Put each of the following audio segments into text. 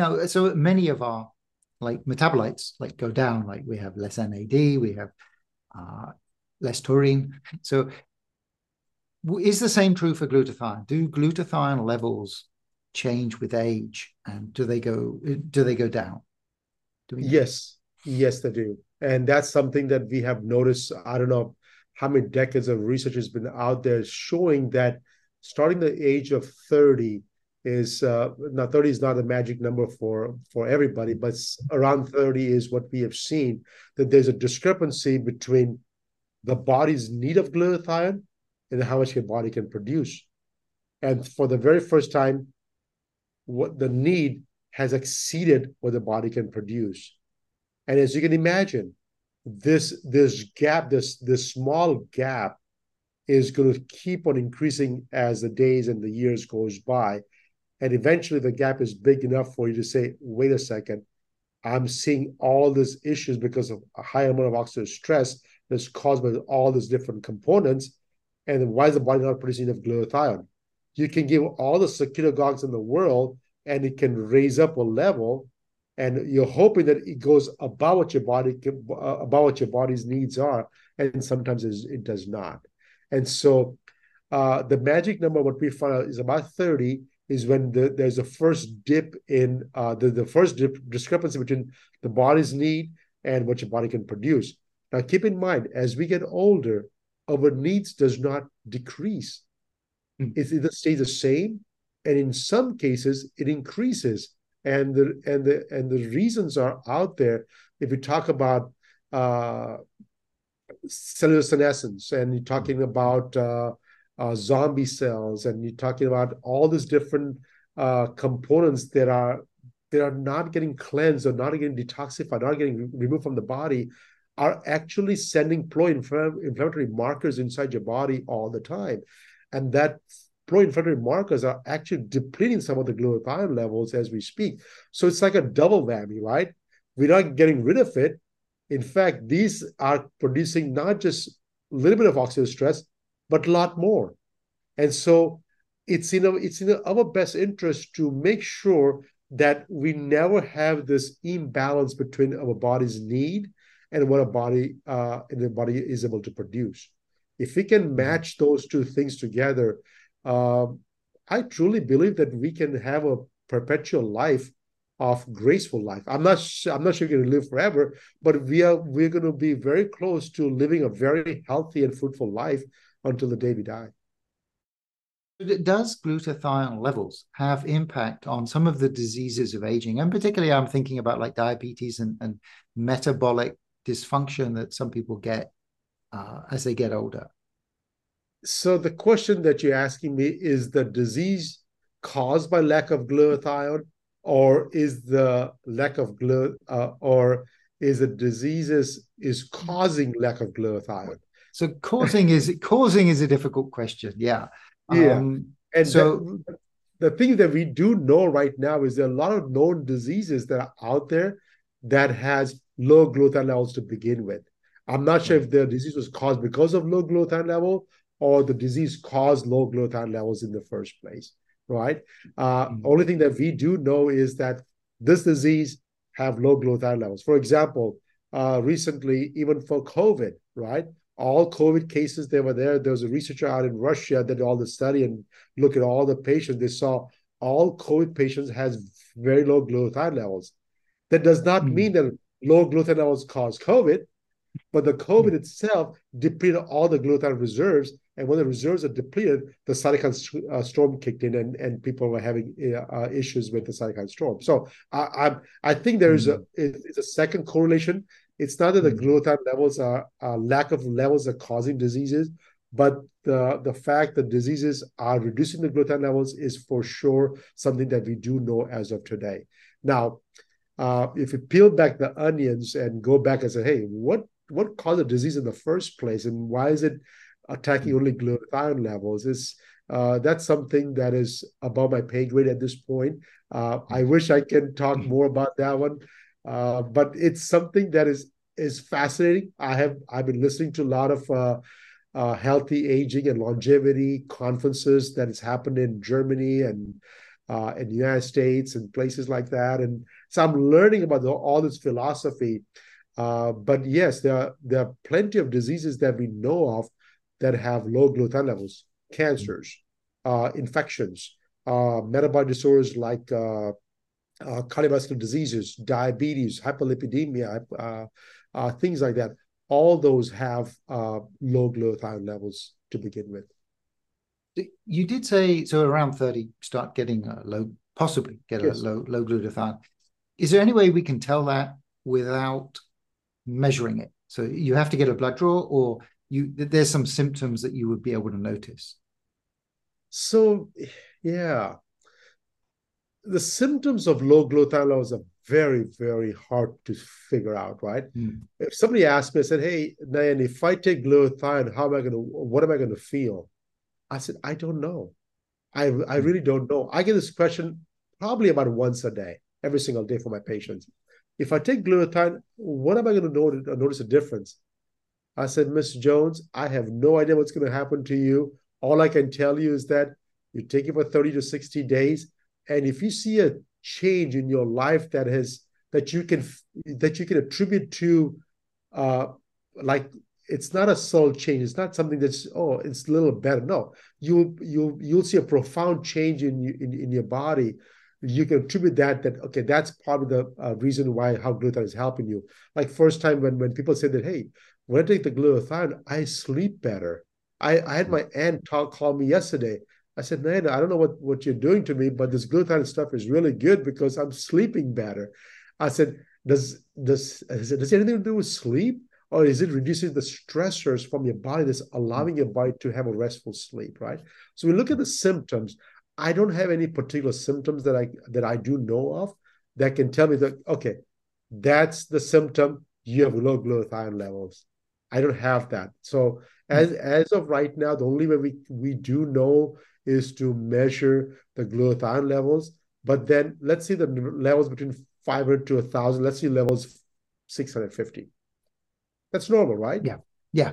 know, so many of our like metabolites like go down, like we have less NAD, we have less taurine. So is the same true for glutathione? Do glutathione levels change with age, and do they go down? Yes, they do. And that's something that we have noticed. I don't know how many decades of research has been out there showing that starting the age of 30 is, now 30 is not a magic number for everybody, but around 30 is what we have seen, that there's a discrepancy between the body's need of glutathione and how much your body can produce. And for the very first time, what the need has exceeded what the body can produce. And as you can imagine, this small gap is going to keep on increasing as the days and the years goes by. And eventually the gap is big enough for you to say, wait a second, I'm seeing all these issues because of a high amount of oxidative stress that's caused by all these different components. And why is the body not producing enough glutathione? You can give all the secretagogues in the world, and it can raise up a level, and you're hoping that it goes above what your body can, above what your body's needs are, and sometimes it does not. And so, the magic number, what we found out, is about 30 is when there's a first dip in the first dip discrepancy between the body's need and what your body can produce. Now, keep in mind, as we get older, our needs does not decrease. It either stays the same, and in some cases it increases. And the reasons are out there. If you talk about cellular senescence, and you're talking about zombie cells, and you're talking about all these different components that are not getting cleansed or not getting detoxified, not getting removed from the body, are actually sending pro-inflammatory markers inside your body all the time. And that pro-inflammatory markers are actually depleting some of the glutathione levels as we speak. So it's like a double whammy, right? We're not getting rid of it. In fact, these are producing not just a little bit of oxidative stress, but a lot more. And so it's in our best interest to make sure that we never have this imbalance between our body's need and what the body is able to produce. If we can match those two things together, I truly believe that we can have a perpetual life of graceful life. I'm not sure you're going to live forever, but we're going to be very close to living a very healthy and fruitful life until the day we die. Does glutathione levels have impact on some of the diseases of aging? And particularly I'm thinking about like diabetes and metabolic dysfunction that some people get as they get older. So the question that you're asking me is, the disease caused by lack of glutathione, or is the lack of or is the diseases is causing lack of glutathione? So causing is a difficult question. Yeah. And so the thing that we do know right now is there are a lot of known diseases that are out there that has low glutathione levels to begin with. I'm not sure if the disease was caused because of low glutathione level, or the disease caused low glutathione levels in the first place, right? Only thing that we do know is that this disease have low glutathione levels. For example, recently, even for COVID, right? All COVID cases, they were there. There was a researcher out in Russia that did all the study and look at all the patients. They saw all COVID patients has very low glutathione levels. That does not mean that low glutathione levels cause COVID, but the COVID itself depleted all the glutathione reserves, and when the reserves are depleted, the cytokine storm kicked in, and people were having issues with the cytokine storm. So I think there is it's a second correlation. It's not that the glutathione levels are lack of levels are causing diseases, but the fact that diseases are reducing the glutathione levels is for sure something that we do know as of today. Now, if you peel back the onions and go back and say, hey, what caused the disease in the first place, and why is it attacking only glutathione levels? That's something that is above my pay grade at this point. I wish I can talk more about that one, but it's something that is fascinating. I've been listening to a lot of healthy aging and longevity conferences that has happened in Germany and in the United States and places like that. And so I'm learning about all this philosophy. But yes, there are plenty of diseases that we know of that have low glutathione levels, cancers, infections, metabolic disorders like cardiovascular diseases, diabetes, hyperlipidemia, things like that. All those have low glutathione levels to begin with. You did say, so around 30, start getting a low, possibly get yes. a low glutathione. Is there any way we can tell that without measuring it? So you have to get a blood draw, or there's some symptoms that you would be able to notice? So, yeah. The symptoms of low glutathione levels are very, very hard to figure out, right? Mm. If somebody asked me, I said, hey, Nayan, if I take glutathione, what am I going to feel? I said, I don't know. I really don't know. I get this question probably about once a day, every single day for my patients. If I take glutathione, what am I going to notice a difference? I said, Ms. Jones, I have no idea what's going to happen to you. All I can tell you is that you take it for 30 to 60 days. And if you see a change in your life that you can attribute to, like, it's not a subtle change. It's not something that's, oh, it's a little better. No, you'll see a profound change in your body. You can attribute that okay, that's part of the reason how glutathione is helping you. Like first time when people say that, hey, when I take the glutathione, I sleep better. I had my aunt call me yesterday. I said, Nayan, I don't know what you're doing to me, but this glutathione stuff is really good because I'm sleeping better. I said, does it anything to do with sleep? Or is it reducing the stressors from your body that's allowing your body to have a restful sleep, right? So we look at the symptoms. I don't have any particular symptoms that I do know of that can tell me that, okay, that's the symptom, you have low glutathione levels. I don't have that. So as of right now, the only way we do know is to measure the glutathione levels. But then let's see the levels between 500 to 1,000. Let's see levels 650. That's normal, right? Yeah. Yeah.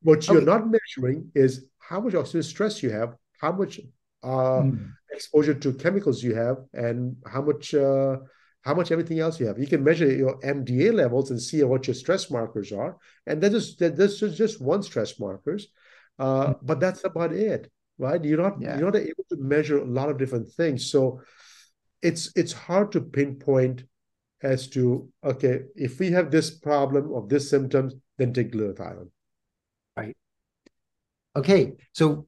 What you're not measuring is how much oxidative stress you have, how much exposure to chemicals you have, and how much everything else you have. You can measure your MDA levels and see what your stress markers are. And that's just one stress markers. But that's about it, right? You're not able to measure a lot of different things. So it's hard to pinpoint as to, okay, if we have this problem or this symptoms, then take glutathione. Right. Okay, so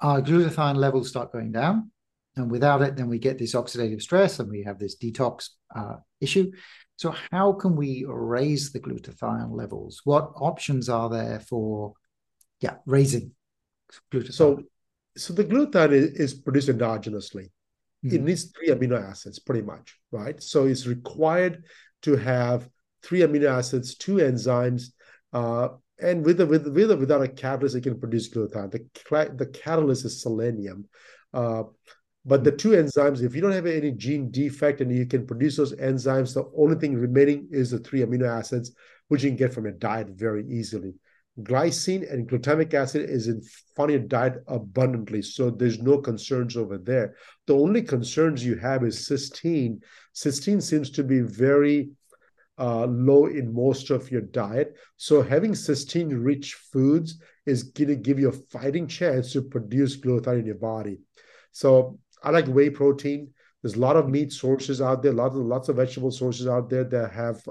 our glutathione levels start going down, and without it, then we get this oxidative stress and we have this detox issue. So how can we raise the glutathione levels? What options are there for, raising glutathione? So the glutathione is produced endogenously. It needs 3 amino acids, pretty much, right? So it's required to have 3 amino acids, 2 enzymes, and with or without a catalyst, it can produce glutathione. The catalyst is selenium. But the 2 enzymes, if you don't have any gene defect and you can produce those enzymes, the only thing remaining is the 3 amino acids, which you can get from your diet very easily. Glycine and glutamic acid is in your diet abundantly, so there's no concerns over there. The only concerns you have is cysteine. Cysteine seems to be very low in most of your diet, so having cysteine-rich foods is going to give you a fighting chance to produce glutathione in your body. So I like whey protein. There's a lot of meat sources out there, lots of vegetable sources out there that have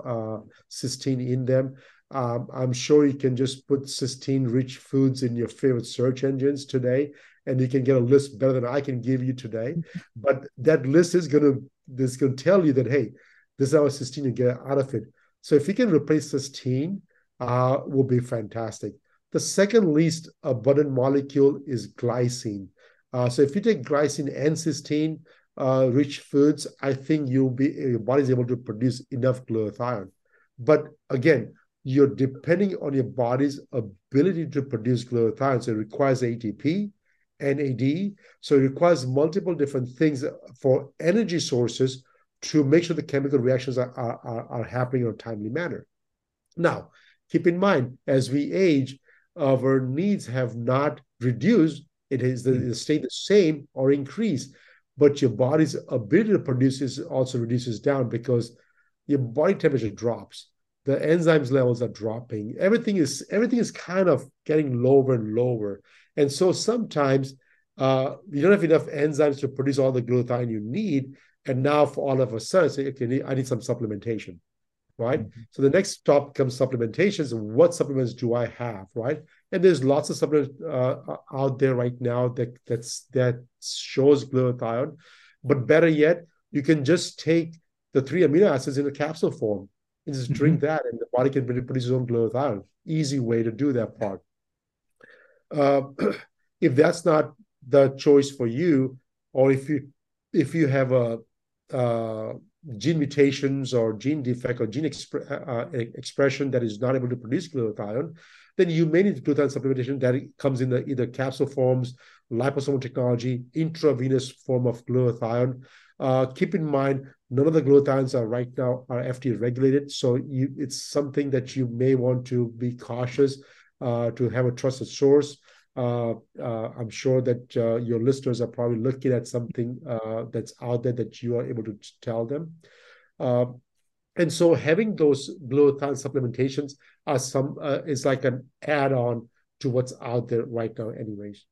cysteine in them. I'm sure you can just put cysteine-rich foods in your favorite search engines today, and you can get a list better than I can give you today. But that list is going to tell you that, hey, this is how much cysteine you get out of it. So if you can replace cysteine, will be fantastic. The second least abundant molecule is glycine. So if you take glycine and cysteine-rich foods, I think your body's able to produce enough glutathione. But again, you're depending on your body's ability to produce glutathione. So it requires ATP, NAD. So it requires multiple different things for energy sources to make sure the chemical reactions are happening in a timely manner. Now, keep in mind, as we age, our needs have not reduced. It is the same or increased. but your body's ability to produce is also reduces down because your body temperature drops. The enzymes levels are dropping. Everything is kind of getting lower and lower. And so sometimes you don't have enough enzymes to produce all the glutathione you need. And now for all of a sudden, say, okay, I need some supplementation, right? Mm-hmm. So the next stop comes supplementations. What supplements do I have, right? And there's lots of supplements out there right now that shows glutathione. But better yet, you can just take the 3 amino acids in a capsule form. And just drink that, and the body can produce its own glutathione. Easy way to do that part. If that's not the choice for you, or if you have a gene mutations or gene defect or gene expression that is not able to produce glutathione, then you may need glutathione supplementation that comes in the either capsule forms, liposomal technology, intravenous form of glutathione. Keep in mind, none of the glutathione are right now FDA regulated, so it's something that you may want to be cautious to have a trusted source. I'm sure that your listeners are probably looking at something that's out there that you are able to tell them. And so having those glutathione supplementations is like an add-on to what's out there right now anyways.